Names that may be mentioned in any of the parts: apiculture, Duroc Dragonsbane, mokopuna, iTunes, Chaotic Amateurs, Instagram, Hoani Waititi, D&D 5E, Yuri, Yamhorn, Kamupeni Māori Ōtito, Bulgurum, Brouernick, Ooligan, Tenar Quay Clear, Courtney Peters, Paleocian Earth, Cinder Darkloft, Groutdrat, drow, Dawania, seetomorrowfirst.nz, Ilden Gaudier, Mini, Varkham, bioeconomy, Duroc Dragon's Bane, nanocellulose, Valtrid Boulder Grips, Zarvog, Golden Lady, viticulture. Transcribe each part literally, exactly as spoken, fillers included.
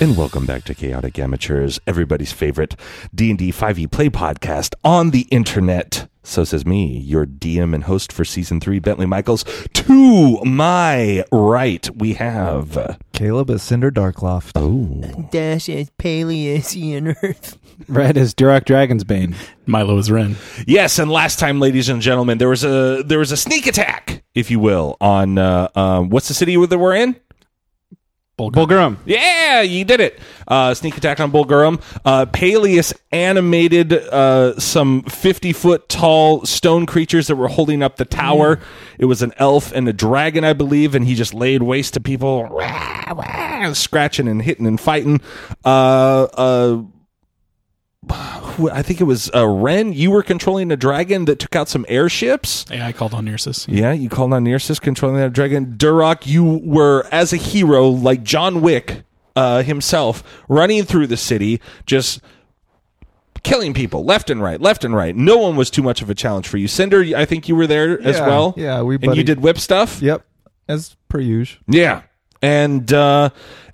And welcome back to Chaotic Amateurs, everybody's favorite D and D five E play podcast on the internet. So says me, your D M and host for Season three, Bentley Michaels. To my right, we have... Caleb is Cinder Darkloft. Oh. Dash is Paleocian Earth. Red is Duroc Dragon's Bane. Milo is Ren. Yes, and last time, ladies and gentlemen, there was a there was a sneak attack, if you will, on... Uh, um, what's the city that we're in? Bulgurum. Yeah, you did it. Uh, sneak attack on Bulgurum. Uh, Paleus animated uh, some fifty-foot tall stone creatures that were holding up the tower. Mm. It was an elf and a dragon, I believe, and he just laid waste to people, wah, wah, scratching and hitting and fighting. Uh, uh, I think it was uh, Ren. You were controlling a dragon that took out some airships. Yeah, I called on Nearsis. Yeah, you called on Nearsis, controlling that dragon. Duroc, you were, as a hero, like John Wick uh, himself, running through the city, just killing people left and right, left and right. No one was too much of a challenge for you. Cinder, I think you were there yeah, as well. Yeah, we buddy. And you did whip stuff? Yep, as per usual. Yeah, and... Uh,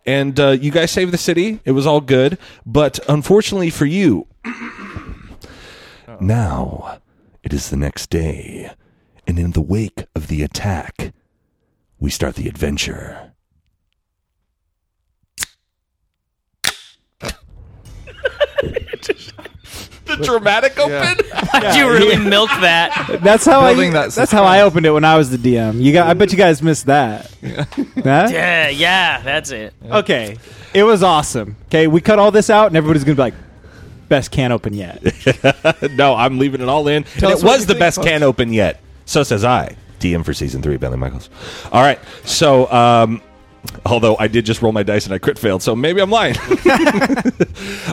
And uh, you guys saved the city. It was all good. But unfortunately for you, now it is the next day. And in the wake of the attack, we start the adventure. The dramatic open? Yeah. How'd you really yeah. milk that? That's how Building I that that's how I opened it when I was the D M. You got I bet you guys missed that. Yeah, huh? yeah, yeah, that's it. Yeah. Okay. It was awesome. Okay, we cut all this out and everybody's gonna be like, best can open yet. No, I'm leaving it all in. Tell and it was the best folks. Can open yet. So says I. D M for Season three, Bentley Michaels. All right. So um although I did just roll my dice and I crit failed, so maybe I'm lying.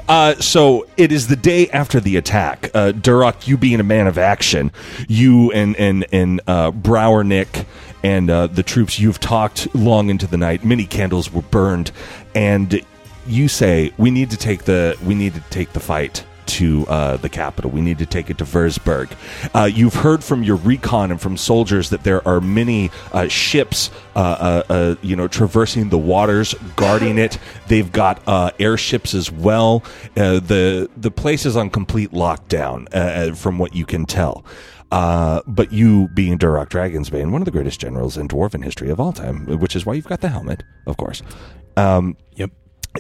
uh, so it is the day after the attack. Uh, Duroc, you being a man of action, you and and and uh, Brouernick and uh, the troops, you've talked long into the night. Many candles were burned, and you say we need to take the we need to take the fight to uh, the capital. We need to take it to Wurzburg. Uh, you've heard from your recon and from soldiers that there are many uh, ships, uh, uh, uh, you know, traversing the waters, guarding it. They've got uh, airships as well. Uh, the the place is on complete lockdown, uh, from what you can tell. Uh, but you, being Duroc Dragonsbane, one of the greatest generals in Dwarven history of all time, which is why you've got the helmet, of course. Um, yep.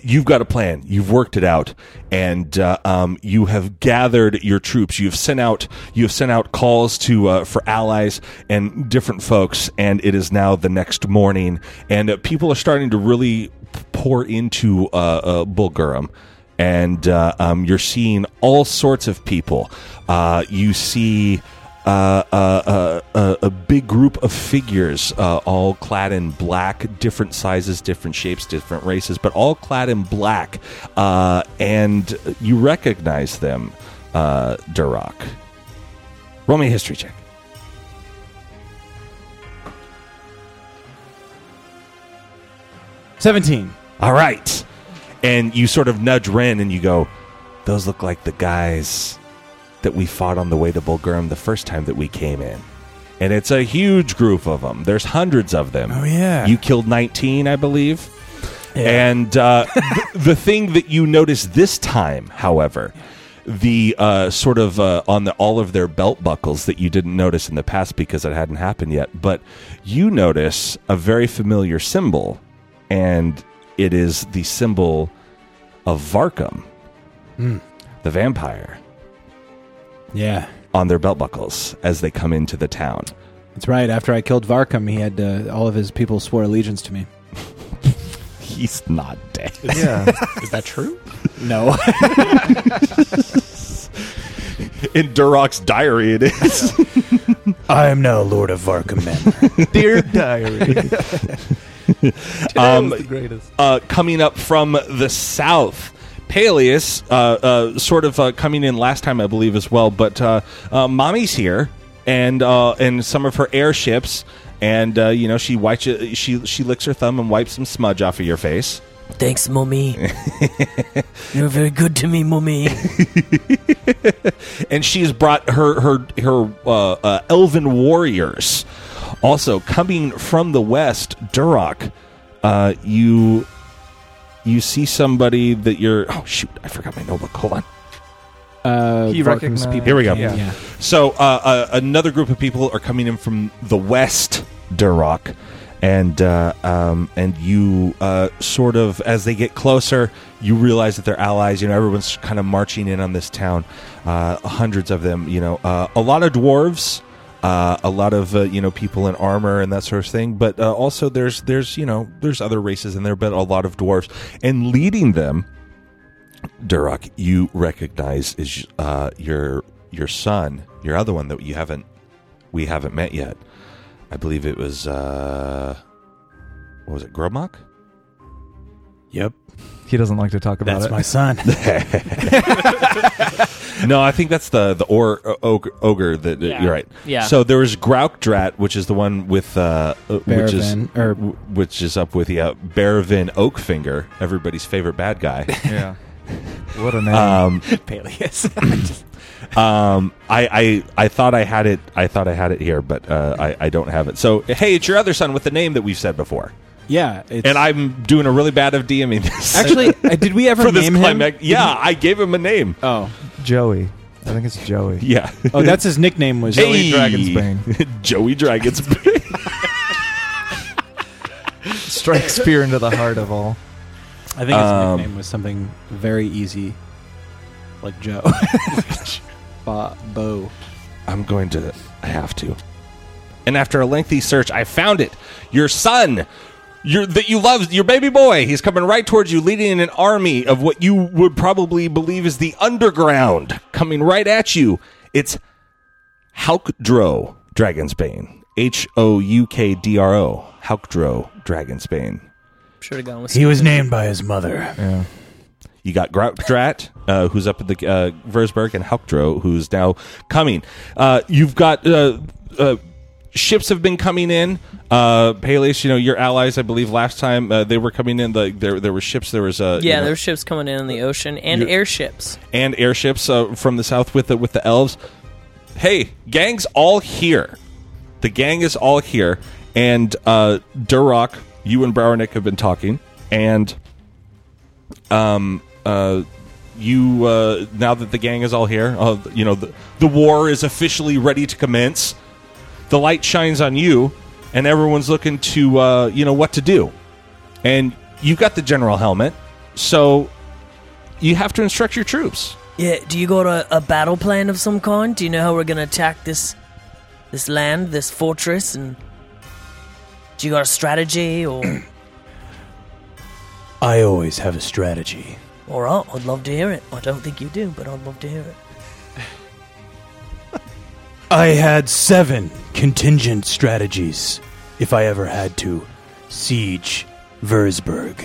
You've got a plan. You've worked it out, and uh, um, you have gathered your troops. You've sent out. You have sent out calls to uh, for allies and different folks. And it is now the next morning, and uh, people are starting to really pour into uh, uh, Bulgurum, and uh, um, you're seeing all sorts of people. Uh, you see. Uh, uh, uh, uh, a big group of figures, uh, all clad in black, different sizes, different shapes, different races, but all clad in black. Uh, and you recognize them, uh, Duroc. Roll me a history check. seventeen. All right. And you sort of nudge Ren and you go, those look like the guys that we fought on the way to Bulgurum the first time that we came in. And it's a huge group of them. There's hundreds of them. Oh, yeah. You killed nineteen, I believe. Yeah. And uh, th- the thing that you notice this time, however, the uh, sort of uh, on the, all of their belt buckles that you didn't notice in the past because it hadn't happened yet, but you notice a very familiar symbol, and it is the symbol of Varkham, mm. the vampire. Yeah, on their belt buckles as they come into the town. That's right. After I killed Varkham, he had uh, all of his people swore allegiance to me. He's not dead. Yeah, is that true? No. In Duroc's diary, it is. I am now Lord of Varkham Manor. Dear diary. um, the greatest. Uh, coming up from the south, Paleus, uh, uh, sort of uh, coming in last time, I believe, as well. But uh, uh, Mommy's here, and uh, and some of her airships, and uh, you know she wipes she she licks her thumb and wipes some smudge off of your face. Thanks, Mommy. You're very good to me, Mommy. And she's brought her her her uh, uh, elven warriors. Also, coming from the west, Duroc, uh, you you see somebody that you're... Oh, shoot, I forgot my notebook. Hold on. Uh, he recognizes people. Here we go. Yeah. Yeah. So, uh, uh, another group of people are coming in from the west, Duroc, and, uh, um, and you uh, sort of, as they get closer, you realize that they're allies. You know, everyone's kind of marching in on this town. Uh, hundreds of them, you know. Uh, a lot of dwarves... Uh, a lot of uh, you know people in armor and that sort of thing, but uh, also there's there's you know there's other races in there, but a lot of dwarves. And leading them, Duroc, you recognize is uh, your your son, your other one that you haven't we haven't met yet. I believe it was uh, what was it, Grobmok? Yep. He doesn't like to talk about that's it. That's my son. No, I think that's the the or, ogre, ogre that yeah. You're right. Yeah. So there was Groutdrat, which is the one with uh, Bearvin, which is or, which is up with the uh, Bearvin Oakfinger, everybody's favorite bad guy. Yeah. What a name. Um, Paleus. um, I, I I thought I had it. I thought I had it here, but uh, I I don't have it. So hey, it's your other son with the name that we've said before. Yeah, it's, and I'm doing a really bad of DMing this. Actually, did we ever name him? Climax? Yeah, I gave him a name. Oh, Joey. I think it's Joey. Yeah. Oh, that's his nickname was Joey hey. Dragonsbane. Joey Dragonsbane strikes fear into the heart of all. I think his um, nickname was something very easy, like Joe. uh, Bo. I'm going to. I have to. And after a lengthy search, I found it. Your son. Your, that you love, your baby boy. He's coming right towards you, leading an army of what you would probably believe is the underground, coming right at you. It's Houkdro Dragonsbane. H O U K D R O. Houkdro Dragonsbane. Should have gone with he was named by his mother. Yeah. You got Groutdrat, uh, who's up at the uh, Wurzburg, and Houkdro, who's now coming. Uh, you've got... Uh, uh, Ships have been coming in. Uh, Paleus, you know, your allies, I believe, last time uh, they were coming in. The, there there were ships. There was... Uh, yeah, you know, there were ships coming in in the ocean and airships. And airships uh, from the south with the, with the elves. Hey, gang's all here. The gang is all here. And uh, Duroc, you and Brouernick have been talking. And um, uh, you, uh, now that the gang is all here, uh, you know, the, the war is officially ready to commence. The light shines on you, and everyone's looking to, uh, you know, what to do. And you've got the general helmet, so you have to instruct your troops. Yeah, do you got a, a battle plan of some kind? Do you know how we're going to attack this this land, this fortress? And do you got a strategy? Or I always have a strategy. All right, I'd love to hear it. I don't think you do, but I'd love to hear it. I had seven contingent strategies if I ever had to siege Wurzburg.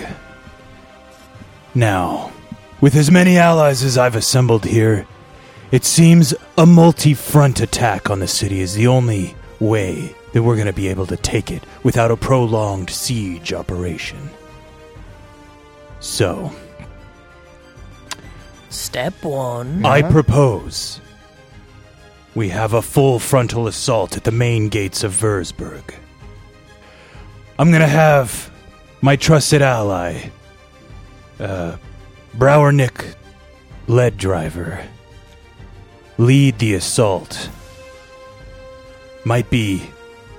Now, with as many allies as I've assembled here, it seems a multi-front attack on the city is the only way that we're going to be able to take it without a prolonged siege operation. So, step one. I propose... we have a full frontal assault at the main gates of Wurzburg. I'm going to have my trusted ally, uh, Brouernick Lead Driver, lead the assault. Might be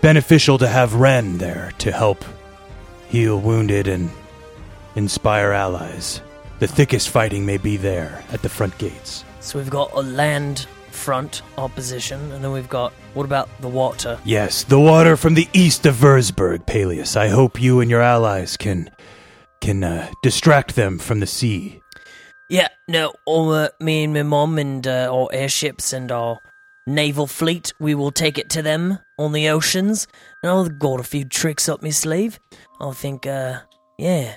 beneficial to have Ren there to help heal wounded and inspire allies. The thickest fighting may be there at the front gates. So we've got a land... front opposition, and then we've got what about the water? Yes, the water from the east of Wurzburg, Paleus. I hope you and your allies can can uh, distract them from the sea. Yeah, no, all uh, me and my mom and uh, our airships and our naval fleet, we will take it to them on the oceans, and I've got a few tricks up my sleeve. I think, uh, yeah.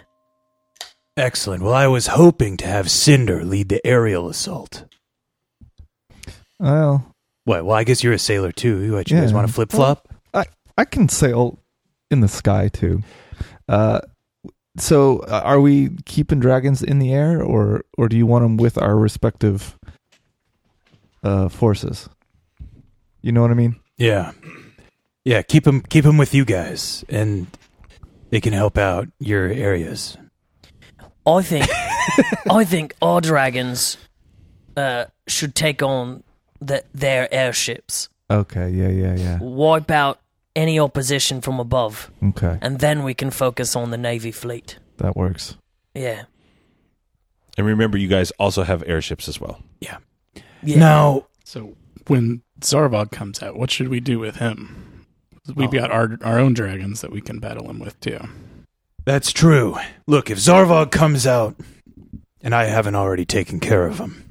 Excellent. Well, I was hoping to have Cinder lead the aerial assault. Well. What? Well, I guess you're a sailor, too. What, you yeah. guys want to flip-flop? Well, I, I can sail in the sky, too. Uh, so, uh, are we keeping dragons in the air, or, or do you want them with our respective uh, forces? You know what I mean? Yeah. Yeah, keep them, keep them with you guys, and they can help out your areas. I think I think our dragons uh, should take on the, their airships. Okay, yeah, yeah, yeah. Wipe out any opposition from above. Okay. And then we can focus on the Navy fleet. That works. Yeah. And remember, you guys also have airships as well. Yeah. yeah. Now, so when Zarvog comes out, what should we do with him? We've oh. got our, our own dragons that we can battle him with, too. That's true. Look, if Zarvog comes out, and I haven't already taken care of him,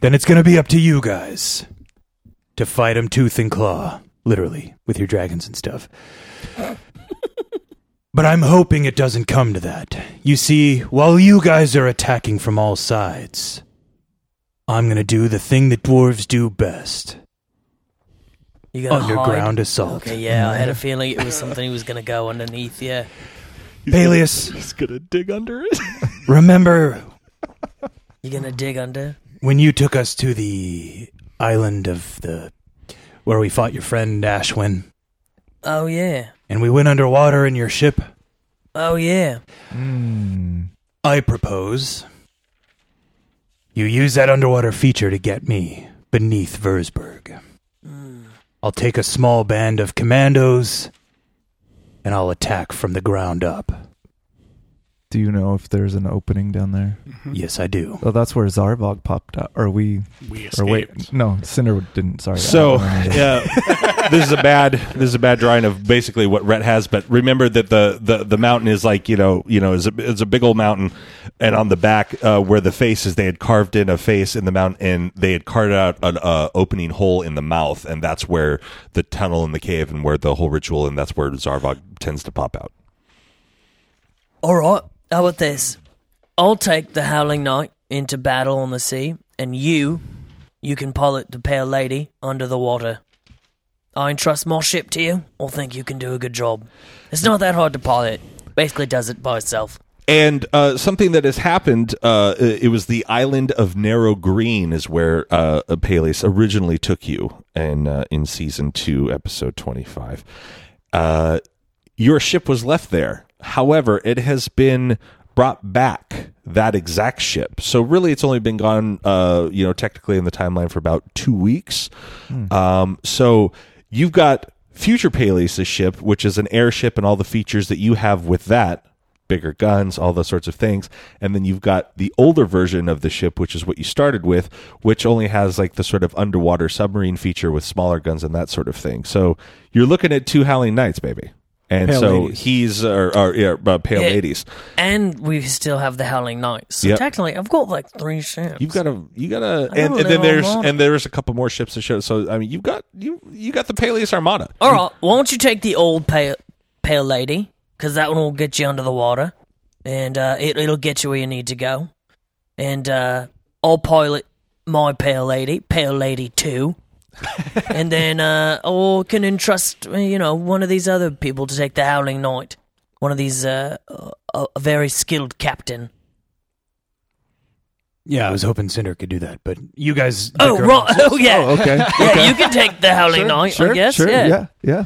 then it's going to be up to you guys to fight him tooth and claw, literally, with your dragons and stuff. But I'm hoping it doesn't come to that. You see, while you guys are attacking from all sides, I'm going to do the thing that dwarves do best. You gotta underground hide. Assault. Okay, yeah, I had a feeling it was something he was going to go underneath, yeah. Paleus, he's gonna dig under it. Remember, you gonna dig under when you took us to the island of the where we fought your friend Ashwin. Oh yeah, and we went underwater in your ship. Oh yeah. Mm. I propose you use that underwater feature to get me beneath Wurzburg. Mm. I'll take a small band of commandos. And I'll attack from the ground up. Do you know if there's an opening down there? Mm-hmm. Yes, I do. Oh, that's where Zarvog popped up. Or we... We escaped. Or wait, no, Cinder didn't. Sorry. So, yeah, this is a bad this is a bad drawing of basically what Rhett has. But remember that the, the, the mountain is like, you know, you know, it's a, it's a big old mountain. And on the back uh, where the face is, they had carved in a face in the mountain. And they had carved out an uh, opening hole in the mouth. And that's where the tunnel in the cave and where the whole ritual. And that's where Zarvog tends to pop out. All right, how about this? I'll take the Howling Knight into battle on the sea, and you, you can pilot the Pale Lady under the water. I entrust my ship to you, or think you can do a good job. It's not that hard to pilot. Basically does it by itself. And uh, something that has happened, uh, it was the Island of Narrow Green is where uh, Peleus originally took you and, uh, in Season two, Episode twenty-five. Uh, your ship was left there. However, it has been brought back, that exact ship. So really, it's only been gone, uh, you know, technically in the timeline for about two weeks. Mm. Um, so you've got future Peleus' ship, which is an airship and all the features that you have with that, bigger guns, all those sorts of things. And then you've got the older version of the ship, which is what you started with, which only has like the sort of underwater submarine feature with smaller guns and that sort of thing. So you're looking at two Howling Knights, baby. And pale so ladies. he's, or, or yeah, uh, Pale yeah. Ladies. And we still have the Howling Knights. So yep. Technically, I've got like three ships. You've got a, you got a, and, and then there's, armada. and there's a couple more ships to show. So, I mean, you've got, you you got the Paleus Armada. All right, why don't you take the old Pale, pale Lady, because that one will get you under the water, and uh, it, it'll get you where you need to go. And uh, I'll pilot my Pale Lady, Pale Lady two. And then, uh, or can entrust, you know, one of these other people to take the Howling Knight. One of these, uh, a, a very skilled captain. Yeah, I was hoping Cinder could do that, but you guys... Oh, right. oh yeah. Oh, okay. yeah, okay. You can take the Howling sure, Knight, sure, I guess. Sure, yeah. yeah, yeah.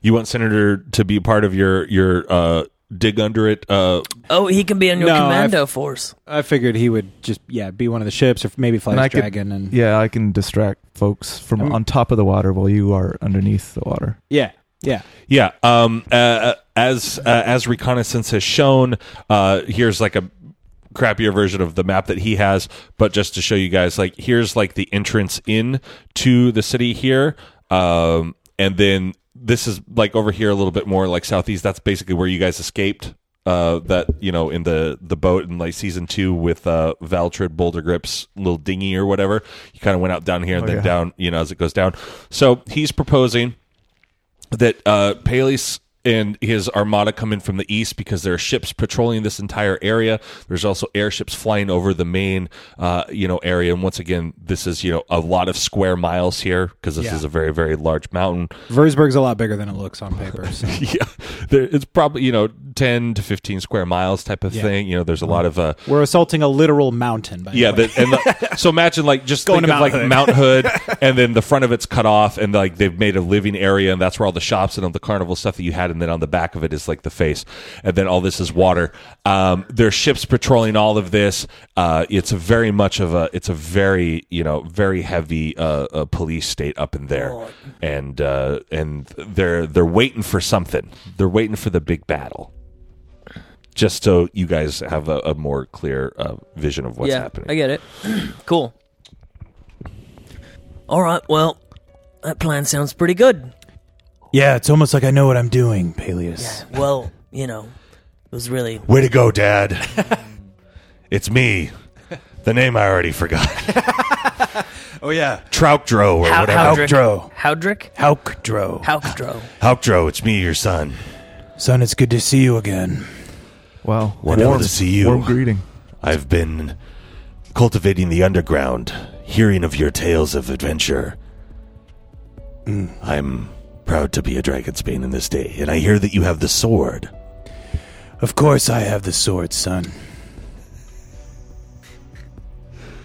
You want Cinder to be part of your, your, uh... dig under it. Uh, oh, he can be on your no, commando I f- force. I figured he would just, yeah, be one of the ships or maybe fly his dragon. Could, and yeah, I can distract folks from I mean, on top of the water while you are underneath the water. Yeah, yeah. Yeah, um, uh, as, uh, as reconnaissance has shown, uh, here's like a crappier version of the map that he has, but just to show you guys, like, here's like the entrance in to the city here, um, and then this is like over here a little bit more like southeast. That's basically where you guys escaped uh, that, you know, in the, the boat in like season two with uh, Valtrid Boulder Grips, little dinghy or whatever. You kind of went out down here and oh, then yeah. down, you know, as it goes down. So he's proposing that uh, Paleus and his armada come in from the east because there are ships patrolling this entire area. There's also airships flying over the main, uh, you know, area. And once again, this is, you know, a lot of square miles here because this yeah. is a very, very large mountain. Wurzburg's a lot bigger than it looks on paper. So. yeah. There, it's probably, you know, ten to fifteen square miles type of yeah. thing. You know, there's a lot of... Uh, We're assaulting a literal mountain. By yeah. The, and the, so imagine like just going to Mount like Hood. Mount Hood and then the front of it's cut off and like they've made a living area and that's where all the shops and all the carnival stuff that you had in. And then on the back of it is like the face, and then all this is water. Um, there are ships patrolling all of this. Uh, it's a very much of a, it's a very you know very heavy uh, a police state up in there, oh. and uh, and they're they're waiting for something. They're waiting for the big battle. Just so you guys have a, a more clear uh, vision of what's yeah, happening. I get it. Cool. All right. Well, that plan sounds pretty good. Yeah, it's almost like I know what I'm doing, Paleus. Yeah, well, you know, it was really... Way to go, Dad. It's me. The name I already forgot. Oh, yeah. Troutdro or How- whatever. Houkdro. Houkdrick? Houkdro. Houkdro. Houkdro, it's me, your son. Son, it's good to see you again. Wow. Wonderful to see you. Warm greeting. I've been cultivating the underground, hearing of your tales of adventure. Mm. I'm... proud to be a Dragonsbane in this day, and I hear that you have the sword. Of course I have the sword, son.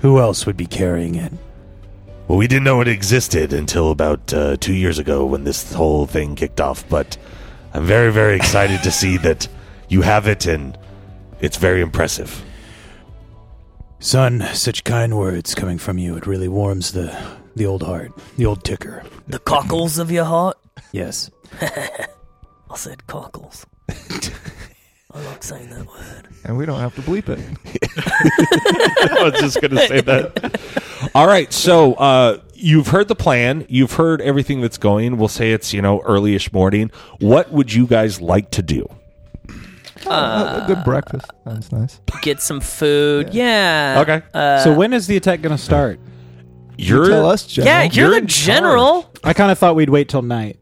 Who else would be carrying it? Well, we didn't know it existed until about uh, two years ago when this whole thing kicked off, but I'm very, very excited to see that you have it, and it's very impressive. Son, such kind words coming from you. It really warms the, the old heart, the old ticker. The cockles of your heart? Yes. I said cockles. I like saying that word. And we don't have to bleep it. I was just going to say that. All right, so uh, you've heard the plan. You've heard everything that's going. We'll say it's, you know, early-ish morning. What would you guys like to do? Uh, a good breakfast. That's nice. Get some food. Yeah. yeah. Okay. Uh, so when is the attack going to start? You're, you tell us, General. Yeah, you're, you're the general. Charge. I kind of thought we'd wait till night.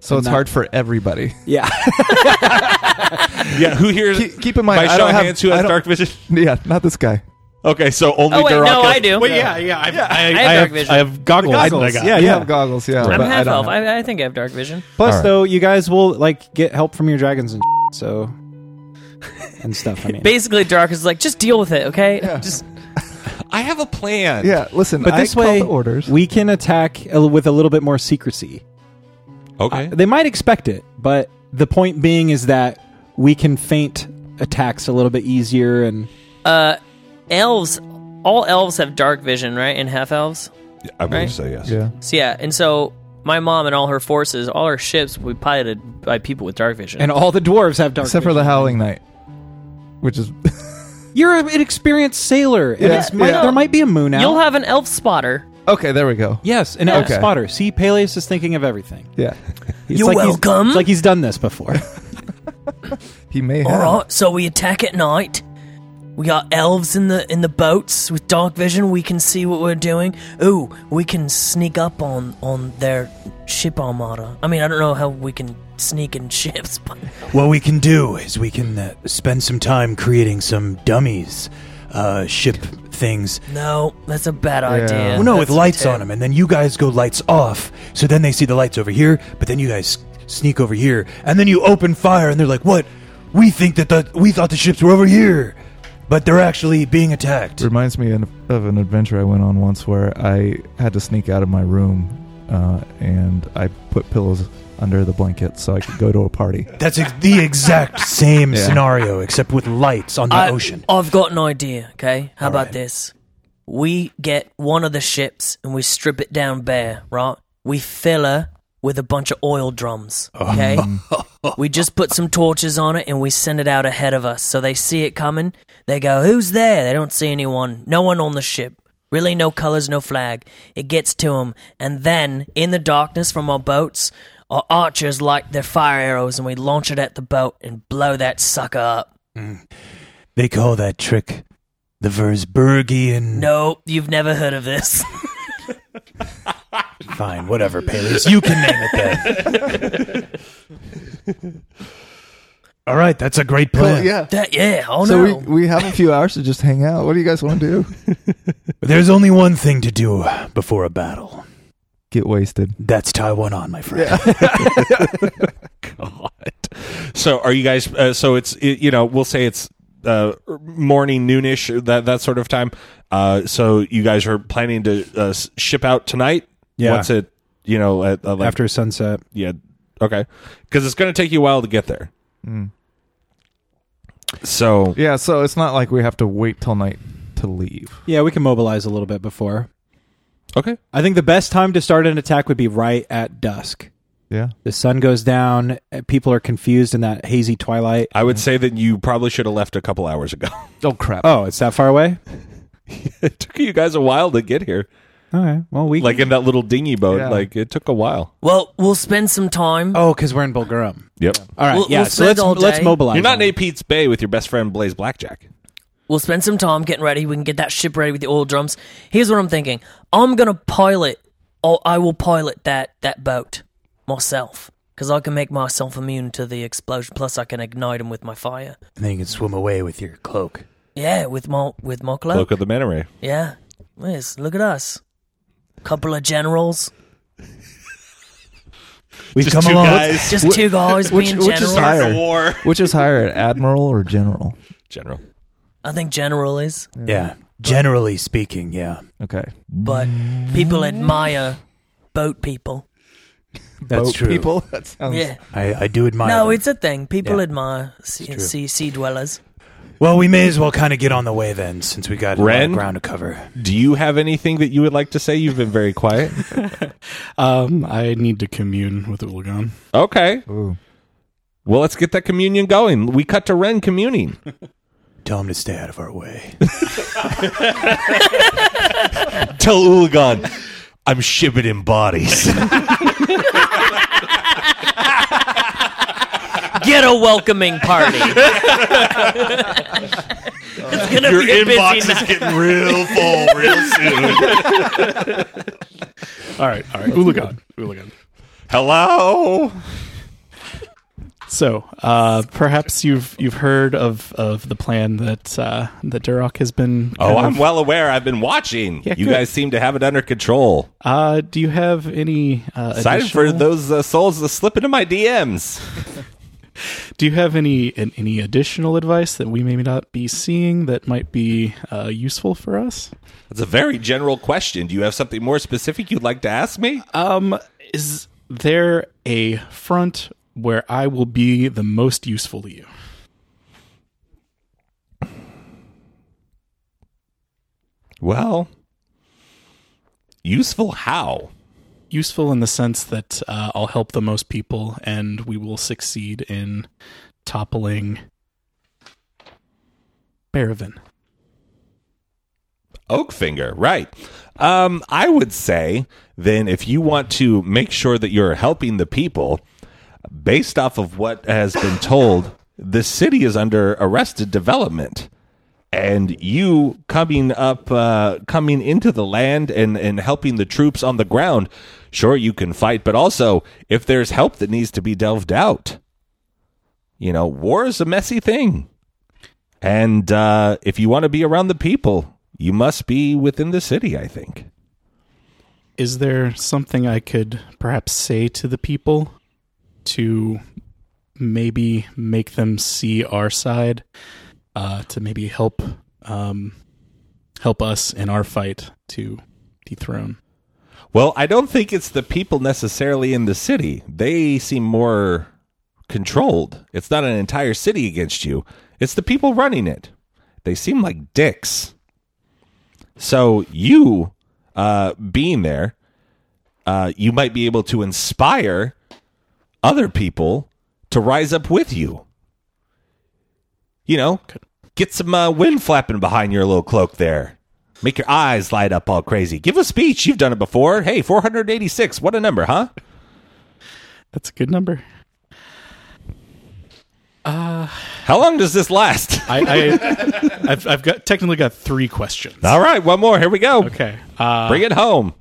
So till it's night. Hard for everybody. Yeah. yeah. Who here? Keep, keep in mind, by I don't have, hands who has dark vision. Yeah, not this guy. Okay, so only. Oh wait, Duroc no, has, I do. Well, yeah, yeah. I've, yeah. I, I, I, have I, have, vision. I have goggles. goggles. I got. Yeah, you yeah. have goggles. Yeah, I'm but half I elf. I, I think I have dark vision. Plus, right. though, you guys will like get help from your dragons and shit, so and stuff. I mean, basically, Duroc is like, just deal with it, okay? Yeah. Just. I have a plan. Yeah, listen. But this I way, call the orders. We can attack a, with a little bit more secrecy. Okay. Uh, they might expect it, but the point being is that we can feint attacks a little bit easier and. Uh. Elves, all elves have dark vision, right? And half elves, yeah, I believe right? so. Yes. Yeah. So yeah, and so my mom and all her forces, all her ships, will be piloted by people with dark vision, and all the dwarves have dark, except vision. Except for the Howling Knight, which is you're an experienced sailor, and yeah, it's, yeah. Might, there might be a moon out. You'll have an elf spotter. Okay, there we go. Yes, an yeah. elf okay. spotter. See, Peleus is thinking of everything. Yeah, it's you're like welcome. It's like he's done this before. He may. Have. All right, so we attack at night. We got elves in the in the boats with dark vision. We can see what we're doing. Ooh, we can sneak up on, on their ship armada. I mean, I don't know how we can sneak in ships, but what we can do is we can uh, spend some time creating some dummies, uh, ship things. No, that's a bad yeah. idea. Well, no, that's with lights on them, and then you guys go lights off. So then they see the lights over here, but then you guys sneak over here, and then you open fire, and they're like, "What? We think that the we thought the ships were over here." But they're actually being attacked. Reminds me of an adventure I went on once where I had to sneak out of my room uh, and I put pillows under the blanket so I could go to a party. That's ex- the exact same yeah. scenario, except with lights on the I, ocean. I've got an idea, okay? How All about right. this? We get one of the ships and we strip it down bare, right? We fill her with a bunch of oil drums, okay? We just put some torches on it and we send it out ahead of us. So they see it coming. They go, who's there? They don't see anyone. No one on the ship. Really no colors, no flag. It gets to them. And then, in the darkness from our boats, our archers light their fire arrows and we launch it at the boat and blow that sucker up. Mm. They call that trick the Wurzburgian... No, you've never heard of this. Fine, whatever, Paleus. You can name it then. All right, that's a great plan. Cool, yeah. That, yeah, oh so no. So we, we have a few hours to just hang out. What do you guys want to do? There's only one thing to do before a battle. Get wasted. That's Taiwan on, my friend. Yeah. God. So are you guys, uh, so it's, it, you know, we'll say it's uh, morning, noonish, that, that sort of time. Uh, so you guys are planning to uh, ship out tonight? Yeah. Once it, you know, at, uh, like, after sunset. Yeah. Okay. Because it's going to take you a while to get there. Mm. So. Yeah. So it's not like we have to wait till night to leave. Yeah. We can mobilize a little bit before. Okay. I think the best time to start an attack would be right at dusk. Yeah. The sun goes down. People are confused in that hazy twilight. I would say that you probably should have left a couple hours ago. Oh, crap. Oh, it's that far away? It took you guys a while to get here. All right. Well, we like can... in that little dinghy boat. Yeah. Like it took a while. Well, we'll spend some time. Oh, because we're in Bulgurum. Yep. All right. We'll, yeah. We'll so let's let's mobilize. You're not in Pete's Bay with your best friend Blaze Blackjack. We'll spend some time getting ready. We can get that ship ready with the oil drums. Here's what I'm thinking. I'm gonna pilot. Or I will pilot that that boat myself because I can make myself immune to the explosion. Plus, I can ignite them with my fire. And then you can swim away with your cloak. Yeah, with my with my cloak. Cloak of the Manta Ray. Yeah. Yes. Look at us. Couple of generals. We've just come two along. Guys. Just two guys which, being which generals. Is higher. War. Which is higher, admiral or general? General. I think general is. Yeah. yeah. Generally speaking, yeah. Okay. But people admire boat people. That's boat true. People? That sounds... Yeah. I, I do admire No, them. It's a thing. People yeah. admire sea, sea, sea dwellers. Well, we may as well kind of get on the way then, since we got Ren, a lot of ground to cover. Do you have anything that you would like to say? You've been very quiet. um, I need to commune with Ooligan. Okay. Ooh. Well, let's get that communion going. We cut to Ren communing. Tell him to stay out of our way. Tell Ooligan, I'm shipping in bodies. Get a welcoming party. It's gonna Your be a inbox busy night. Is getting real full real soon. all right, all right. Ooligan. Ooligan. Hello. So, uh, perhaps you've you've heard of, of the plan that uh, that Duroc has been. Oh, I'm of... well aware. I've been watching. Yeah, you good. Guys seem to have it under control. Uh, do you have any? Uh, Excited additional... for those uh, souls to slip into my D Ms. Do you have any any additional advice that we may not be seeing that might be uh, useful for us? That's a very general question. Do you have something more specific you'd like to ask me? Um, is there a front where I will be the most useful to you? Well, useful how? Useful in the sense that uh, I'll help the most people and we will succeed in toppling Bearvin. Oakfinger, right. Um, I would say, then, if you want to make sure that you're helping the people, based off of what has been told, the city is under arrested development. And you coming up, uh, coming into the land and, and helping the troops on the ground, sure, you can fight. But also, if there's help that needs to be delved out, you know, war is a messy thing. And uh, if you want to be around the people, you must be within the city, I think. Is there something I could perhaps say to the people to maybe make them see our side? Uh, to maybe help um, help us in our fight to dethrone. Well, I don't think it's the people necessarily in the city. They seem more controlled. It's not an entire city against you. It's the people running it. They seem like dicks. So you, uh, being there, uh, you might be able to inspire other people to rise up with you. You know, get some uh, wind flapping behind your little cloak there. Make your eyes light up all crazy. Give a speech. You've done it before. Hey, four hundred eighty-six. What a number, huh? That's a good number. Uh, How long does this last? I, I, I've, I've got technically got three questions. All right, one more. Here we go. Okay. Uh, Bring it home.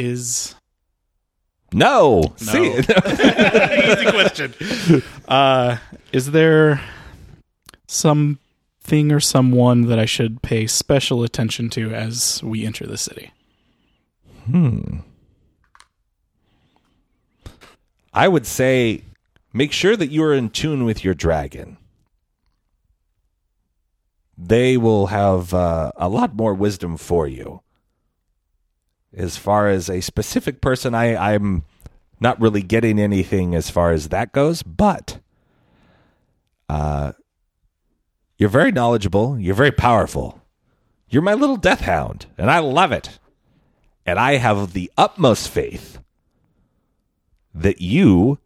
is... No. no. See, easy question. Uh, is there something or someone that I should pay special attention to as we enter the city? Hmm. I would say make sure that you are in tune with your dragon. They will have uh, a lot more wisdom for you. As far as a specific person, I, I'm not really getting anything as far as that goes, but uh, you're very knowledgeable. You're very powerful. You're my little death hound, and I love it. And I have the utmost faith that you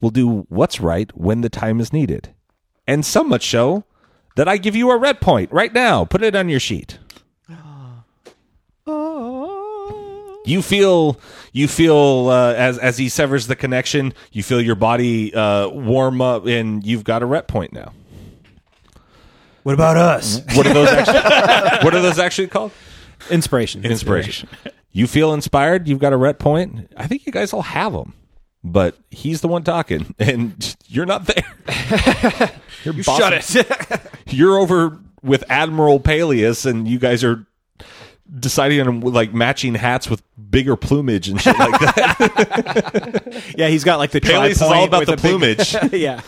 will do what's right when the time is needed. And so much so that I give you a red point right now. Put it on your sheet. You feel, you feel uh, as as he severs the connection. You feel your body uh, warm up, and you've got a rep point now. What about us? What are those? Actually, what are those actually called? Inspiration. Inspiration. You feel inspired. You've got a rep point. I think you guys all have them, but he's the one talking, and you're not there. You're you shut it. You're over with Admiral Paleus, and you guys are deciding on like matching hats with bigger plumage and shit like that. Yeah, he's got like the tripod. Is all about the plumage. Big... yeah.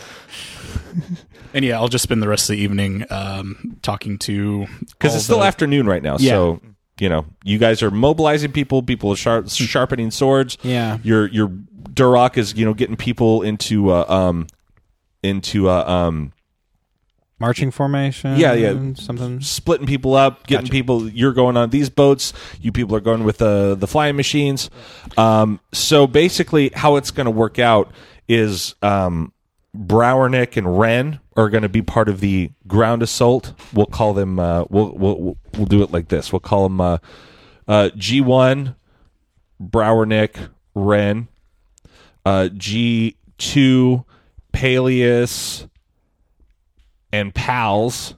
And yeah, I'll just spend the rest of the evening um, talking to because it's still the... afternoon right now. Yeah. So you know, you guys are mobilizing people. People are sharp, sharpening swords. Yeah. Your your Duroc is you know getting people into uh, um into uh, um. Marching formation? Yeah, yeah. Something. Splitting people up, getting gotcha. people... You're going on these boats. You people are going with the, the flying machines. Um, so basically, how it's going to work out is um, Brouernick and Wren are going to be part of the ground assault. We'll call them... Uh, we'll, we'll we'll do it like this. We'll call them uh, uh, G one, Brouernick, Wren. Uh, G two, Paleus... and pals.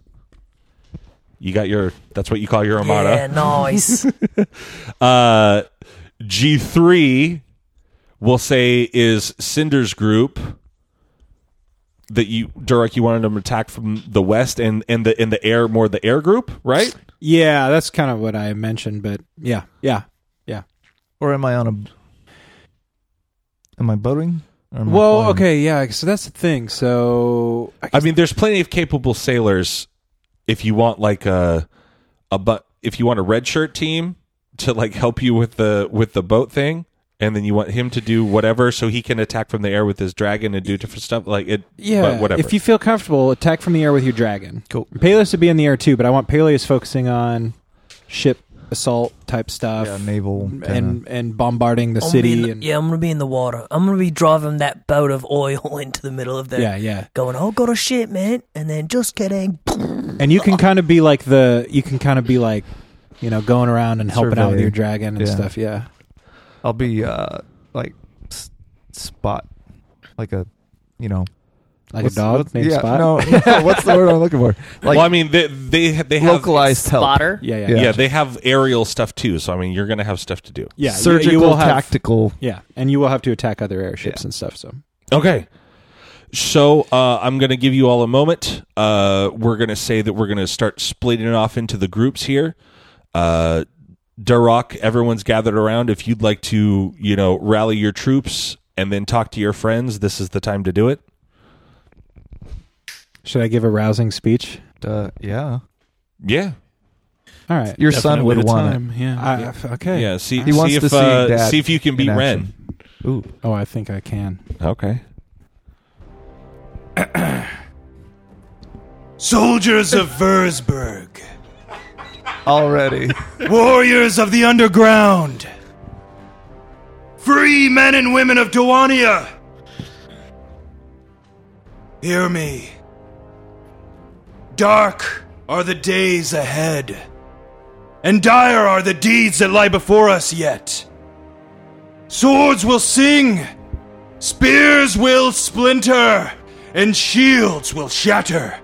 You got your, that's what you call your armada. Yeah, nice. uh, G three, we'll say, is Cinder's group that you, Duroc, you wanted them to attack from the west and, and the in the air, more the air group, right? Yeah, that's kind of what I mentioned, but yeah, yeah, yeah. Or am I on a, am I boating? Well, flying? Okay, yeah, so that's the thing. So I, I mean, there's plenty of capable sailors. If you want, like a a but, if you want a red shirt team to like help you with the with the boat thing, and then you want him to do whatever, so he can attack from the air with his dragon and do different stuff like it. Yeah, but whatever. If you feel comfortable, attack from the air with your dragon. Cool. Peleus would be in the air too, but I want Peleus focusing on ship assault type stuff, yeah, naval kinda. and and bombarding the I'm city. The, and, yeah, I'm gonna be in the water. I'm gonna be driving that boat of oil into the middle of there. Yeah, yeah. Going, oh, got a ship, man, and then just kidding. And you can kind of be like the, you can kind of be like, you know, going around and helping Survey. out with your dragon and yeah. stuff. Yeah, I'll be uh like s- spot, like a, you know. Like what's, a dog named yeah, Spot? No, no, what's the word I'm looking for? Like, well, I mean, they they, they have... Localized spotter. Help. Yeah, yeah, yeah. Yeah, they have aerial stuff, too, so, I mean, you're going to have stuff to do. Yeah, surgical, you will have, tactical. Yeah, and you will have to attack other airships yeah. and stuff, so... Okay. So, uh, I'm going to give you all a moment. Uh, we're going to say that we're going to start splitting it off into the groups here. Uh, Duroc, everyone's gathered around. If you'd like to, you know, rally your troops and then talk to your friends, this is the time to do it. Should I give a rousing speech? Uh, yeah. Yeah. All right. Your son would want time. it. Yeah. I, yeah. Okay. Yeah. See, he see wants if to see, uh, see if you can be Wren. Ooh. Oh, I think I can. Okay. Soldiers of Wurzburg. Already. Warriors of the underground. Free men and women of Dawania. Hear me. Dark are the days ahead, and dire are the deeds that lie before us yet. Swords will sing, spears will splinter, and shields will shatter.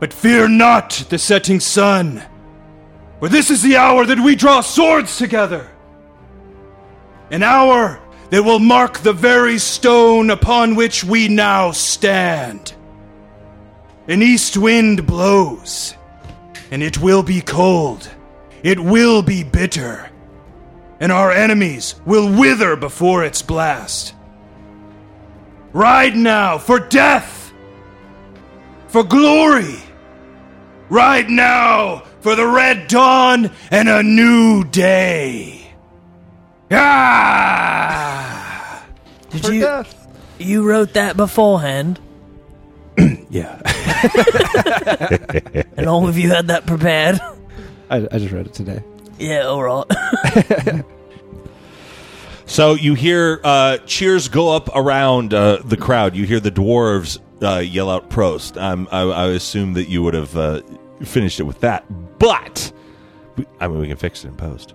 But fear not the setting sun, For this is the hour that we draw swords together. An hour that will mark the very stone upon which we now stand. An east wind blows, and it will be cold. It will be bitter, and our enemies will wither before its blast. Ride now for death, for glory. Ride now for the red dawn and a new day. Ah! Did for you, death. You wrote that beforehand? Yeah. And all of you had that prepared? I, I just read it today. Yeah, all right. So you hear uh, cheers go up around uh, the crowd. You hear the dwarves uh, yell out Prost. Um, I, I assume that you would have uh, finished it with that. But, we, I mean, we can fix it in post.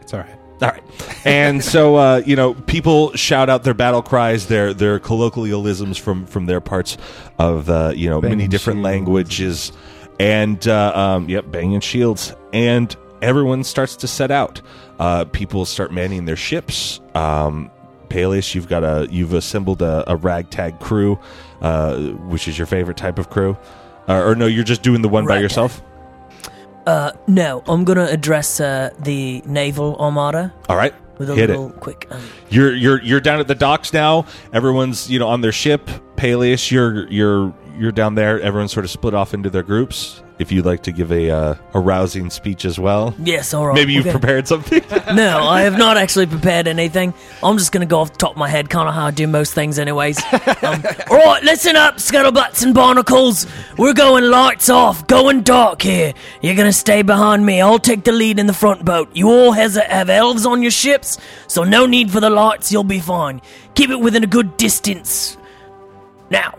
It's all right. All right. And so, uh, you know, people shout out their battle cries, their their colloquialisms from, from their parts of, uh, you know, Bang many different shields. languages. And, uh, um, yep, banging shields. And everyone starts to set out. Uh, people start manning their ships. Um, Paleus, you've got a, you've assembled a, a ragtag crew, uh, which is your favorite type of crew. Uh, or no, you're just doing the one right. by yourself? Uh, no, I'm going to address uh, the naval armada. All right. With a Hit little it. quick... Um... You're, you're, you're down at the docks now. Everyone's, you know, on their ship. Paleus, you're... you're You're down there. Everyone's sort of split off into their groups. If you'd like to give a uh, a rousing speech as well. Yes, all right. Maybe you've okay. prepared something. No, I have not actually prepared anything. I'm just going to go off the top of my head, kind of how I do most things anyways. Um, all right, listen up, scuttlebutts and barnacles. We're going lights off, going dark here. You're going to stay behind me. I'll take the lead in the front boat. You all has a, have elves on your ships, so no need for the lights. You'll be fine. Keep it within a good distance. Now,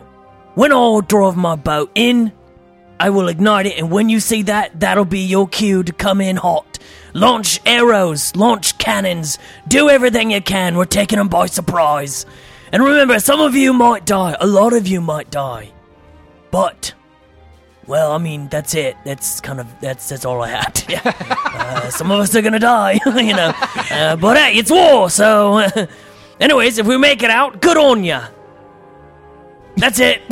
when I draw my bow in, I will ignite it, and when you see that, that'll be your cue to come in hot. Launch arrows, launch cannons, do everything you can. We're taking them by surprise. And remember, some of you might die, a lot of you might die. But, well, I mean, that's it. That's kind of, that's that's all I had. Yeah. Uh, some of us are gonna die, you know. Uh, but hey, it's war, so... Uh, anyways, if we make it out, good on ya. That's it.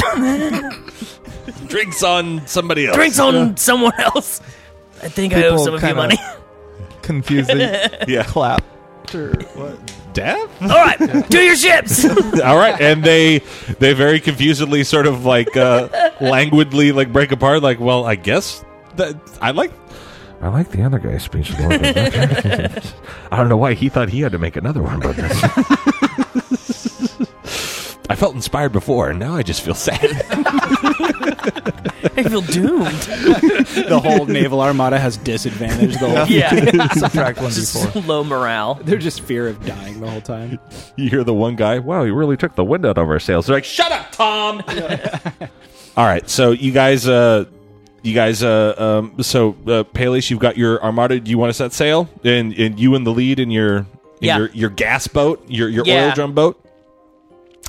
Drinks on somebody else. Drinks on yeah. someone else. I think People I owe some of you money. Confusing. Yeah. Clap. What? Death? All right. Yeah. Do your ships. All right. And they they very confusedly sort of like uh, languidly like break apart. Like, well, I guess that I like. I like the other guy's speech. I don't know why he thought he had to make another one, but. I felt inspired before, and now I just feel sad. I feel doomed. The whole naval armada has disadvantage the whole yeah. yeah. Subtract one d four. Low morale. They're just fear of dying the whole time. You hear the one guy, wow, he really took the wind out of our sails. They're like, shut up, Tom! All right, so you guys, uh, you guys, uh, um, so uh, Paleus, you've got your armada. Do you want to set sail? And and you in the lead in your in yeah. your, your gas boat, your, your yeah. oil drum boat?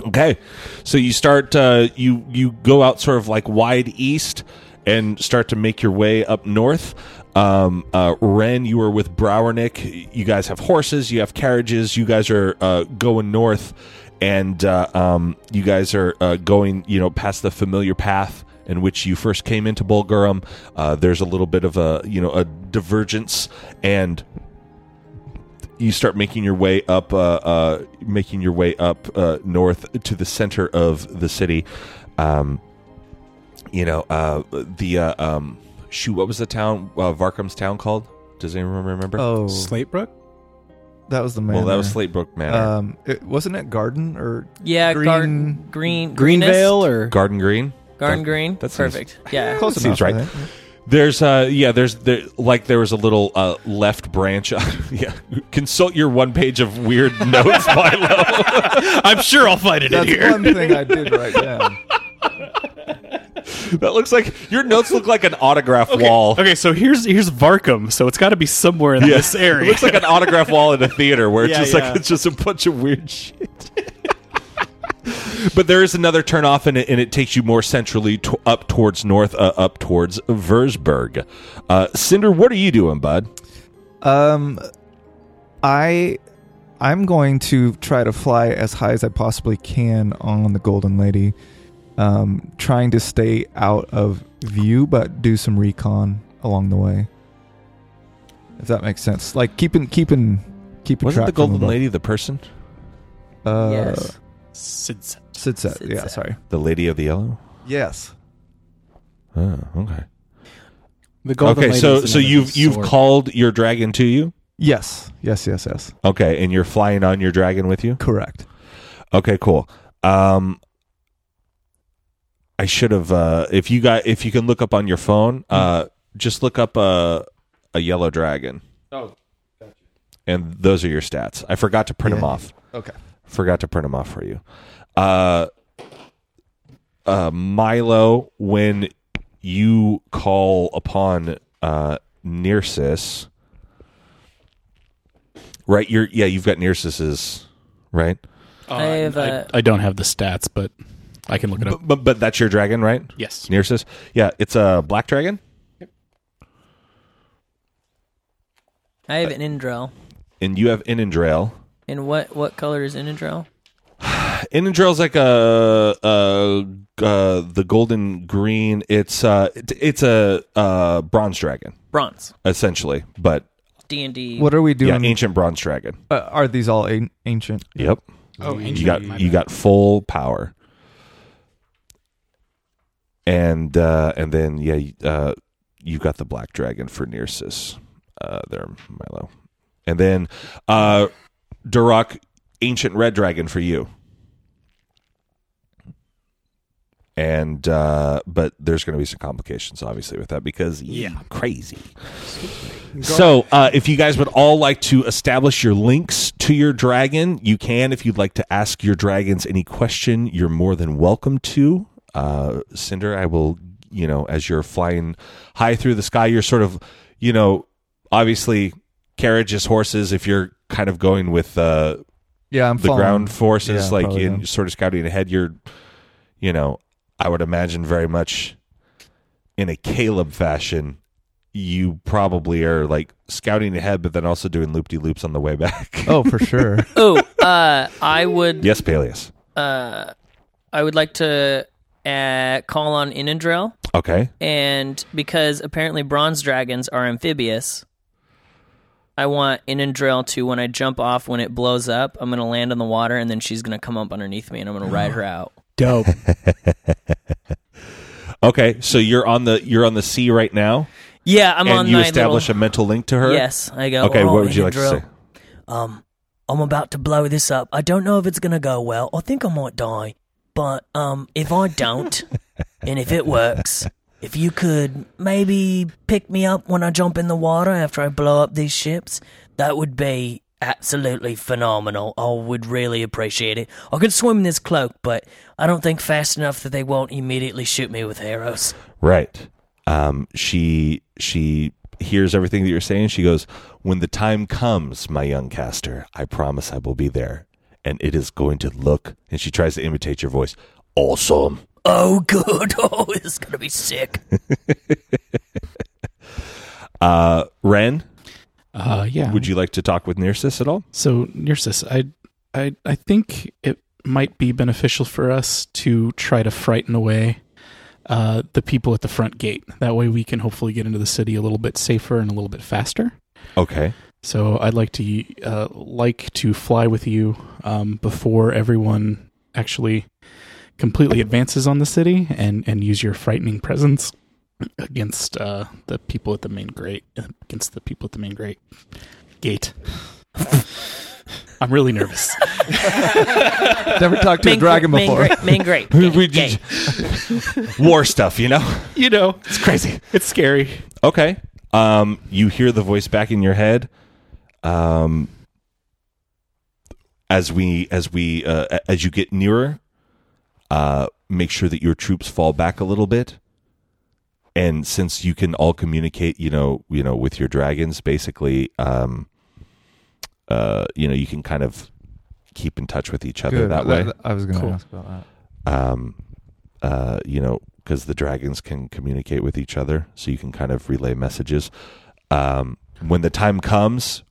Okay, so you start, uh, you, you go out sort of like wide east and start to make your way up north. Um, uh, Ren, you are with Brouernick. You guys have horses, you have carriages, you guys are uh, going north, and uh, um, you guys are uh, going, you know, past the familiar path in which you first came into Bulgurum. Uh, there's a little bit of a, you know, a divergence, and... You start making your way up, uh, uh, making your way up uh, north to the center of the city. Um, you know uh, the uh, um, shoot. What was the town? Uh, Varkham's town called? Does anyone remember? Oh, Slatebrook. That was the manor. Well, that was Slatebrook Manor. Um, it, wasn't it Garden or yeah, Green Garden Green Greenvale or Garden Green Garden Green? That's perfect. Seems, yeah, close enough. Seems right. There's uh yeah there's there like there was a little uh left branch yeah consult your one page of weird notes Milo. I'm sure I'll find it That's in here. That's one thing I did write down. That looks like your notes look like an autograph okay. wall. Okay, so here's here's Varkham, so it's got to be somewhere in yeah. this area. It looks like an autograph wall in a theater where it's yeah, just yeah. like it's just a bunch of weird shit. But there is another turn off, and it, and it takes you more centrally to, up towards north, uh, up towards Wurzburg. Uh, Cinder, what are you doing, bud? Um, I, I'm going to try to fly as high as I possibly can on the Golden Lady, um, trying to stay out of view, but do some recon along the way. If that makes sense, like keeping, keeping, keeping. Wasn't the Golden Lady the person? Uh, yes. Sidset. Sidset. Sidset. Yeah, sorry. The Lady of the Yellow? Yes. Oh, okay. The Golden okay, Lady so so you've you've sword. Called your dragon to you? Yes. Yes, yes, yes. Okay, and you're flying on your dragon with you? Correct. Okay, cool. Um I should have uh if you got if you can look up on your phone, uh mm. just look up a a yellow dragon. Oh, gotcha. And those are your stats. I forgot to print yeah. them off. Okay. Forgot to print them off for you. Uh, uh, Milo, when you call upon uh, Nearsis, right? You're yeah, you've got Nearsis's, right? Uh, I, have, uh, I, I don't have the stats, but I can look it up. But, but, but that's your dragon, right? Yes. Nearsis. Yeah, it's a black dragon. Yep. I have an Inundral. And you have Inundral. And what, what color is Inundral? Inundral's like a, a, a the golden green. It's uh it, it's a uh bronze dragon. Bronze, essentially. But D and D. What are we doing? Yeah, ancient bronze dragon. Uh, are these all a- ancient? Yep. Oh, ancient. You got you got full power. And uh, and then yeah, uh, you got the black dragon for Nearsis. Uh, there, Milo, and then uh. Duroc, ancient red dragon for you, and uh, but there's going to be some complications, obviously, with that because yeah, yeah crazy. So uh, if you guys would all like to establish your links to your dragon, you can. If you'd like to ask your dragons any question, you're more than welcome to. Uh, Cinder, I will. You know, as you're flying high through the sky, you're sort of, you know, obviously carriages, horses. If you're kind of going with uh, yeah, I'm the following. Ground forces, yeah, like in yeah. sort of scouting ahead. You're, you know, I would imagine very much in a Caleb fashion. You probably are like scouting ahead, but then also doing loop de loops on the way back. Oh, for sure. oh, uh, I would. Yes, Paleus. Uh, I would like to uh, call on Inundral. Okay. And because apparently bronze dragons are amphibious. I want Inundral to, when I jump off, when it blows up, I'm going to land on the water, and then she's going to come up underneath me, and I'm going to ride her out. Dope. Okay, so you're on the you're on the sea right now? Yeah, I'm on my And you establish little... a mental link to her? Yes, I go, okay, oh, what would you Inundral, like to say? Um, I'm about to blow this up. I don't know if it's going to go well. I think I might die. But um, if I don't, and if it works... If you could maybe pick me up when I jump in the water after I blow up these ships, that would be absolutely phenomenal. I would really appreciate it. I could swim in this cloak, but I don't think fast enough that they won't immediately shoot me with arrows. Right. Um, she she hears everything that you're saying. She goes, "When the time comes, my young caster, I promise I will be there. And it is going to look," and she tries to imitate your voice, "awesome. Oh, good. Oh, this is going to be sick." uh, Ren? Uh, yeah. Would you like to talk with Nearsis at all? So, Nearsis, I, I, I think it might be beneficial for us to try to frighten away uh, the people at the front gate. That way we can hopefully get into the city a little bit safer and a little bit faster. Okay. So, I'd like to, uh, like to fly with you um, before everyone actually... completely advances on the city and, and use your frightening presence against uh, the people at the main grate. Against the people at the main grate gate. I'm really nervous. Never talked to main, a dragon main before. Gra- main grate. Gate. War stuff, you know. You know, it's crazy. It's scary. Okay. Um, you hear the voice back in your head. Um, as we as we uh, as you get nearer. Uh, make sure that your troops fall back a little bit, and since you can all communicate, you know, you know, with your dragons, basically, um, uh, you know, you can kind of keep in touch with each other. Good. that I, way. I was going to cool. ask about that. um, uh, you know, because the dragons can communicate with each other, so you can kind of relay messages. Um, when the time comes,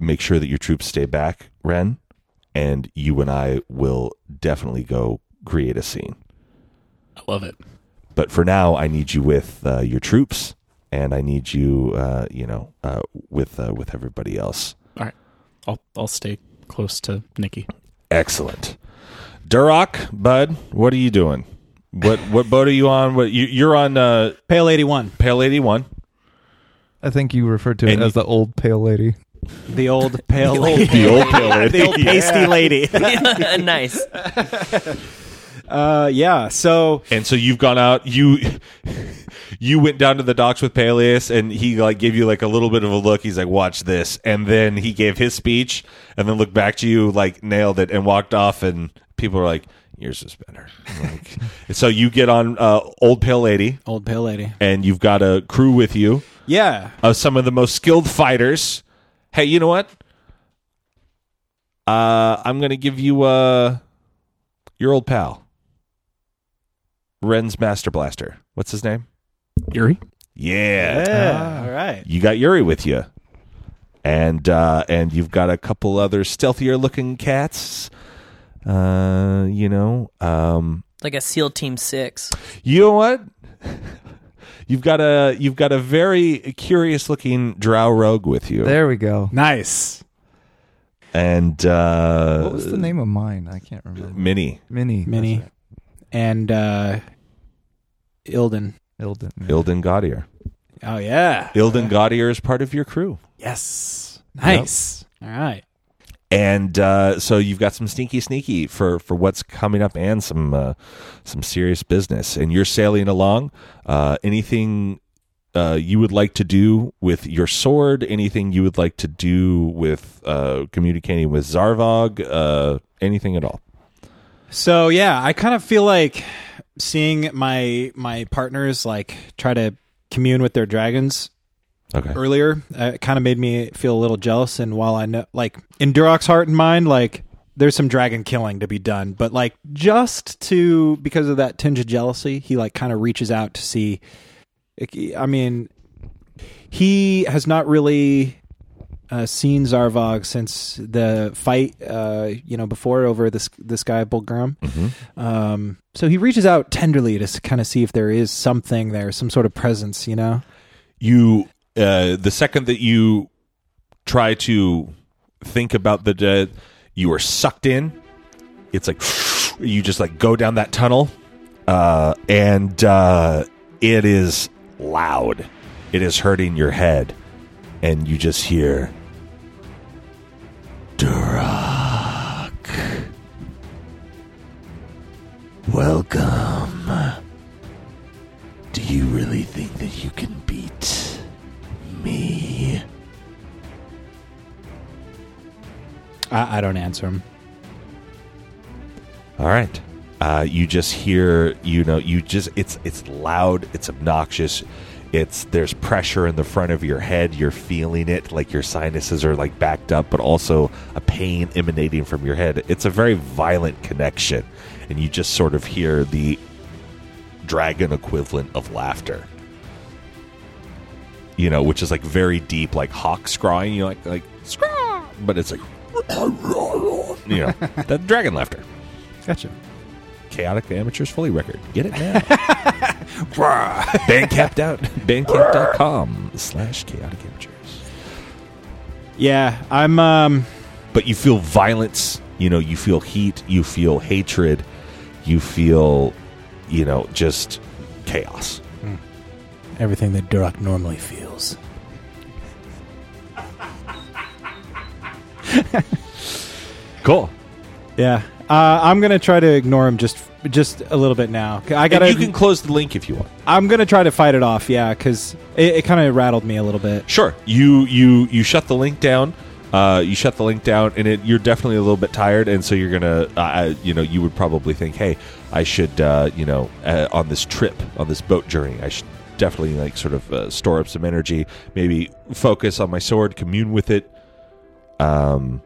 make sure that your troops stay back, Ren, and you and I will definitely go create a scene. I love it. But for now, I need you with uh, your troops, and I need you, uh, you know, uh, with uh, with everybody else. All right, I'll I'll stay close to Nikki. Excellent, Duroc, bud. What are you doing? What what boat are you on? What you, you're on? Uh, Pale eighty-one. Pale eighty-one. I think you referred to and it as you, the old Pale Lady. The old Pale the Lady. Old, the old Pale Lady. The old pasty yeah. lady. Yeah, nice. Uh, yeah. So and so you've gone out. You you went down to the docks with Paleus, and he like gave you like a little bit of a look. He's like, "Watch this," and then he gave his speech, and then looked back to you, like nailed it, and walked off. And people are like, "Yours is better." Like, so you get on uh, Old Pale Lady, Old Pale Lady, and you've got a crew with you. Yeah, of some of the most skilled fighters. Hey, you know what? Uh, I'm gonna give you uh, your old pal. Ren's Master Blaster. What's his name? Yuri. Yeah. yeah. Uh, all right. You got Yuri with you. And uh, and you've got a couple other stealthier looking cats. Uh, you know. Um, like a SEAL Team six. You know what? You've got a you've got a very curious looking drow rogue with you. There we go. Nice. And uh, what was the name of mine? I can't remember. Mini. Mini. Mini. And uh, Ilden. Ilden. Yeah. Ilden Gaudier. Oh, yeah. Ilden yeah. Gaudier is part of your crew. Yes. Nice. Yep. All right. And uh, so you've got some sneaky sneaky for, for what's coming up and some uh, some serious business. And you're sailing along. Uh, anything uh, you would like to do with your sword? Anything you would like to do with uh, communicating with Zarvog? Uh, anything at all? So yeah, I kind of feel like seeing my my partners like try to commune with their dragons okay. earlier. Uh, it kind of made me feel a little jealous. And while I know, like in Durok's heart and mind, like there's some dragon killing to be done, but like just to because of that tinge of jealousy, he like kind of reaches out to see. I mean, he has not really. Uh, seen Zarvog since the fight, uh, you know, before over this this guy Bulgurum. Mm-hmm. Um, so he reaches out tenderly to kind of see if there is something there, some sort of presence, you know. You, uh, the second that you try to think about the dead, you are sucked in. It's like you just like go down that tunnel, uh, and uh, it is loud. It is hurting your head, and you just hear. Duroc, welcome. Do you really think that you can beat me? I, I don't answer him. All right. Uh, you just hear, you know, you just it's it's loud, it's obnoxious. It's there's pressure in the front of your head. You're feeling it like your sinuses are like backed up, but also a pain emanating from your head. It's a very violent connection, and you just sort of hear the dragon equivalent of laughter. You know, which is like very deep, like hawk scrawling. You know, like like scraw, but it's like you know that dragon laughter. Gotcha. Chaotic Amateurs Fully Record. Get it now. Bandcamped out. Bandcamp.com slash Chaotic Amateurs. Yeah, I'm... Um... But you feel violence. You know, you feel heat. You feel hatred. You feel, you know, just chaos. Mm. Everything that Duroc normally feels. Cool. Yeah. Uh, I'm going to try to ignore him just just a little bit now. I gotta, you can close the link if you want. I'm going to try to fight it off, yeah, because it, it kind of rattled me a little bit. Sure. You you, you shut the link down. Uh, you shut the link down, and it, you're definitely a little bit tired, and so you're going to, uh, you know, you would probably think, hey, I should, uh, you know, uh, on this trip, on this boat journey, I should definitely, like, sort of uh, store up some energy, maybe focus on my sword, commune with it, um,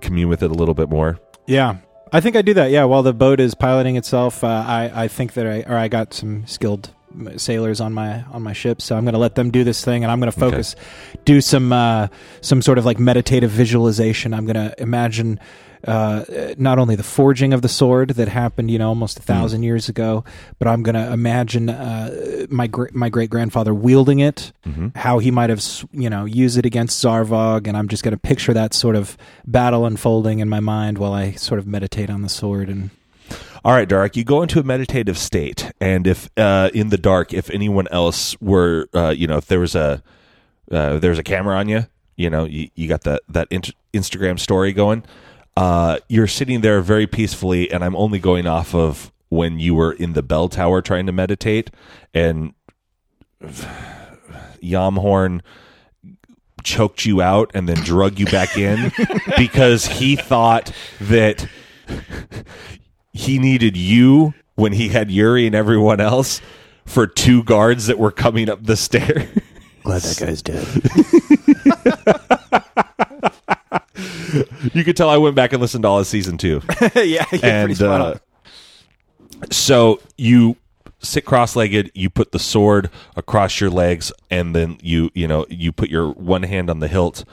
commune with it a little bit more. Yeah. I think I do that. Yeah, while the boat is piloting itself, uh, I I think that I or I got some skilled sailors on my on my ship, so I'm going to let them do this thing, and I'm going to focus, okay. do some uh, some sort of like meditative visualization. I'm going to imagine uh, not only the forging of the sword that happened, you know, almost a thousand mm. years ago, but I'm going to imagine uh, my gr- my great grandfather wielding it, mm-hmm. how he might have, you know, used it against Zarvog, and I'm just going to picture that sort of battle unfolding in my mind while I sort of meditate on the sword and. All right, Duroc, you go into a meditative state, and if uh, in the dark, if anyone else were, uh, you know, if there was a uh, there was a camera on you, you know, you, you got the, that int- Instagram story going, uh, you're sitting there very peacefully, and I'm only going off of when you were in the bell tower trying to meditate, and Yamhorn choked you out and then drug you back in because he thought that... He needed you when he had Yuri and everyone else for two guards that were coming up the stair. Glad that guy's dead. You could tell I went back and listened to all of season two. Yeah, you're and, pretty spot on. Uh, so you sit cross-legged, you put the sword across your legs, and then you you know you put your one hand on the hilt.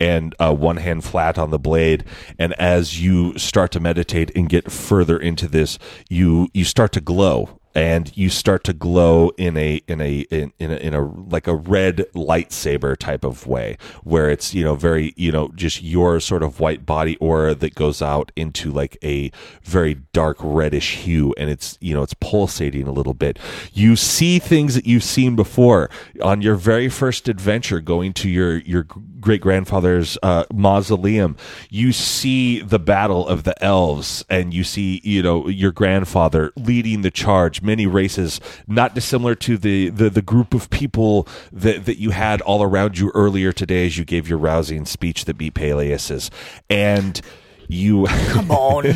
And uh, one hand flat on the blade. And as you start to meditate and get further into this, you you start to glow, and you start to glow in a in a in, in a in a like a red lightsaber type of way, where it's you know very you know just your sort of white body aura that goes out into like a very dark reddish hue, and it's you know it's pulsating a little bit. You see things that you've seen before on your very first adventure, going to your your great-grandfather's uh, mausoleum. You see the battle of the elves, and you see you know your grandfather leading the charge, many races not dissimilar to the the, the group of people that, that you had all around you earlier today as you gave your rousing speech that beat Peleus's. And you come on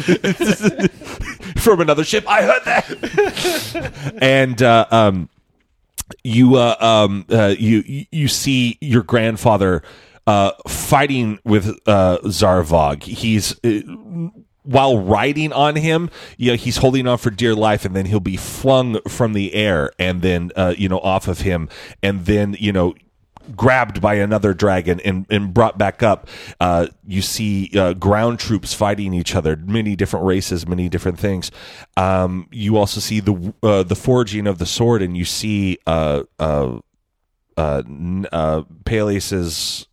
from another ship, I heard that. and uh, um, you uh, um, uh, you you see your grandfather Uh, fighting with uh, Zarvog. He's, uh, while riding on him, you know, he's holding on for dear life, and then he'll be flung from the air and then, uh, you know, off of him, and then, you know, grabbed by another dragon and, and brought back up. Uh, you see uh, ground troops fighting each other, many different races, many different things. Um, you also see the, uh, the forging of the sword, and you see uh, uh, uh, uh, Peleus's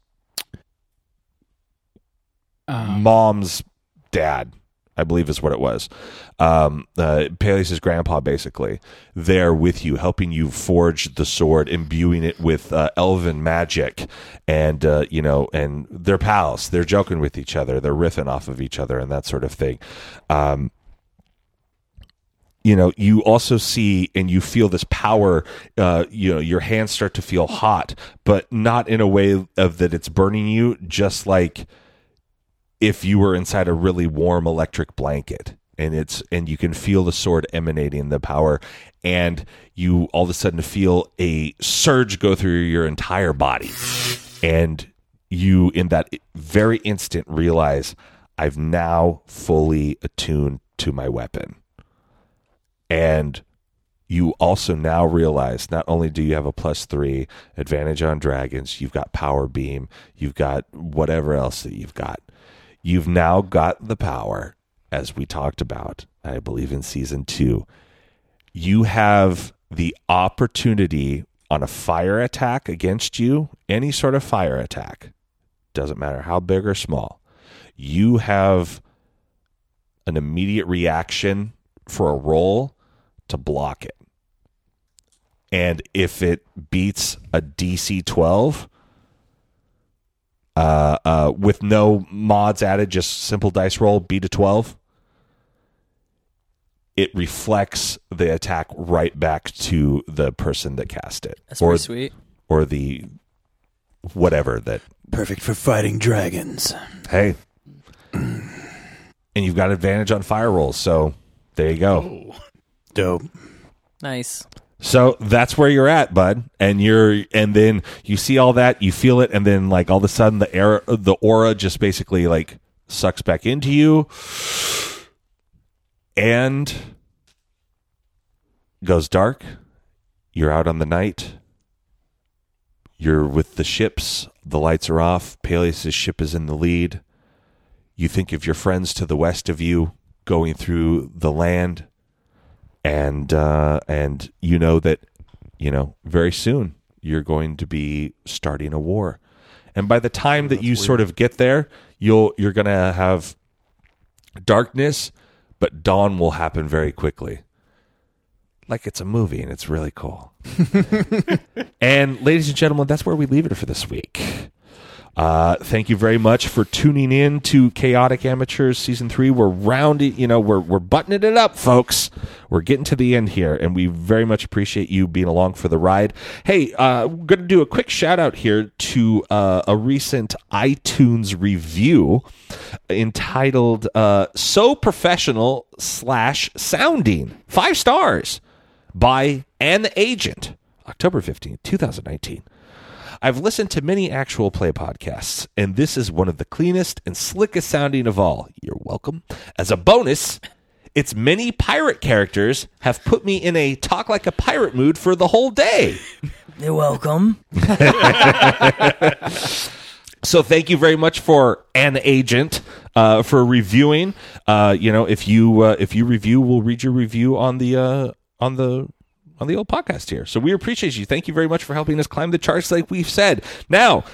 Um, mom's dad, I believe is what it was. Um, uh, Peleus' grandpa, basically, there with you, helping you forge the sword, imbuing it with uh, elven magic, and uh, you know, and they're pals. They're joking with each other. They're riffing off of each other and that sort of thing. Um, you know, you also see and you feel this power. Uh, you know, your hands start to feel hot, but not in a way of that it's burning you, just like if you were inside a really warm electric blanket, and it's and you can feel the sword emanating the power, and you all of a sudden feel a surge go through your entire body, and you in that very instant realize I've now fully attuned to my weapon. And you also now realize not only do you have a plus three advantage on dragons, you've got power beam, you've got whatever else that you've got. You've now got the power, as we talked about, I believe in season two. You have the opportunity on a fire attack against you, any sort of fire attack, doesn't matter how big or small. You have an immediate reaction for a roll to block it. And if it beats a D C twelve... Uh, uh, with no mods added, just simple dice roll, beat a twelve. It reflects the attack right back to the person that cast it. That's or, pretty sweet. Or the whatever that. Perfect for fighting dragons. Hey. And you've got advantage on fire rolls, so there you go. Oh. Dope. Nice. So that's where you're at, bud, and you're, and then you see all that, you feel it, and then like all of a sudden the air, the aura just basically like sucks back into you, and goes dark. You're out on the night. You're with the ships. The lights are off. Peleus' ship is in the lead. You think of your friends to the west of you going through the land. And uh, and you know that, you know, very soon you're going to be starting a war. And by the time that you weird. sort of get there, you'll you're going to have darkness, but dawn will happen very quickly. Like it's a movie, and it's really cool. And ladies and gentlemen, that's where we leave it for this week. Uh, thank you very much for tuning in to Chaotic Amateurs Season Three. We're rounding, you know, we're we're buttoning it up, folks. We're getting to the end here, and we very much appreciate you being along for the ride. Hey, uh, I'm going to do a quick shout out here to uh, a recent iTunes review entitled uh, "So Professional Slash Sounding," five stars by an agent, October fifteenth, twenty nineteen. I've listened to many actual play podcasts, and this is one of the cleanest and slickest sounding of all. You're welcome. As a bonus, its many pirate characters have put me in a talk like a pirate mood for the whole day. You're welcome. So thank you very much for an agent uh, for reviewing. Uh, you know, if you uh, if you review, we'll read your review on the uh, on the. on the old podcast here. So we appreciate you. Thank you very much for helping us climb the charts like we've said. Now,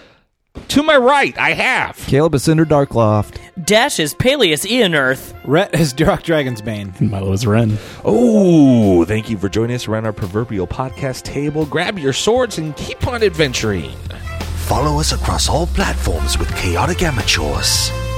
to my right, I have... Caleb is Cinder Darkloft. Dash is Paleus Ian Earth. Rhett is Duroc Dragonsbane. Mo is Ren. Oh, thank you for joining us around our proverbial podcast table. Grab your swords and keep on adventuring. Follow us across all platforms with Chaotic Amateurs.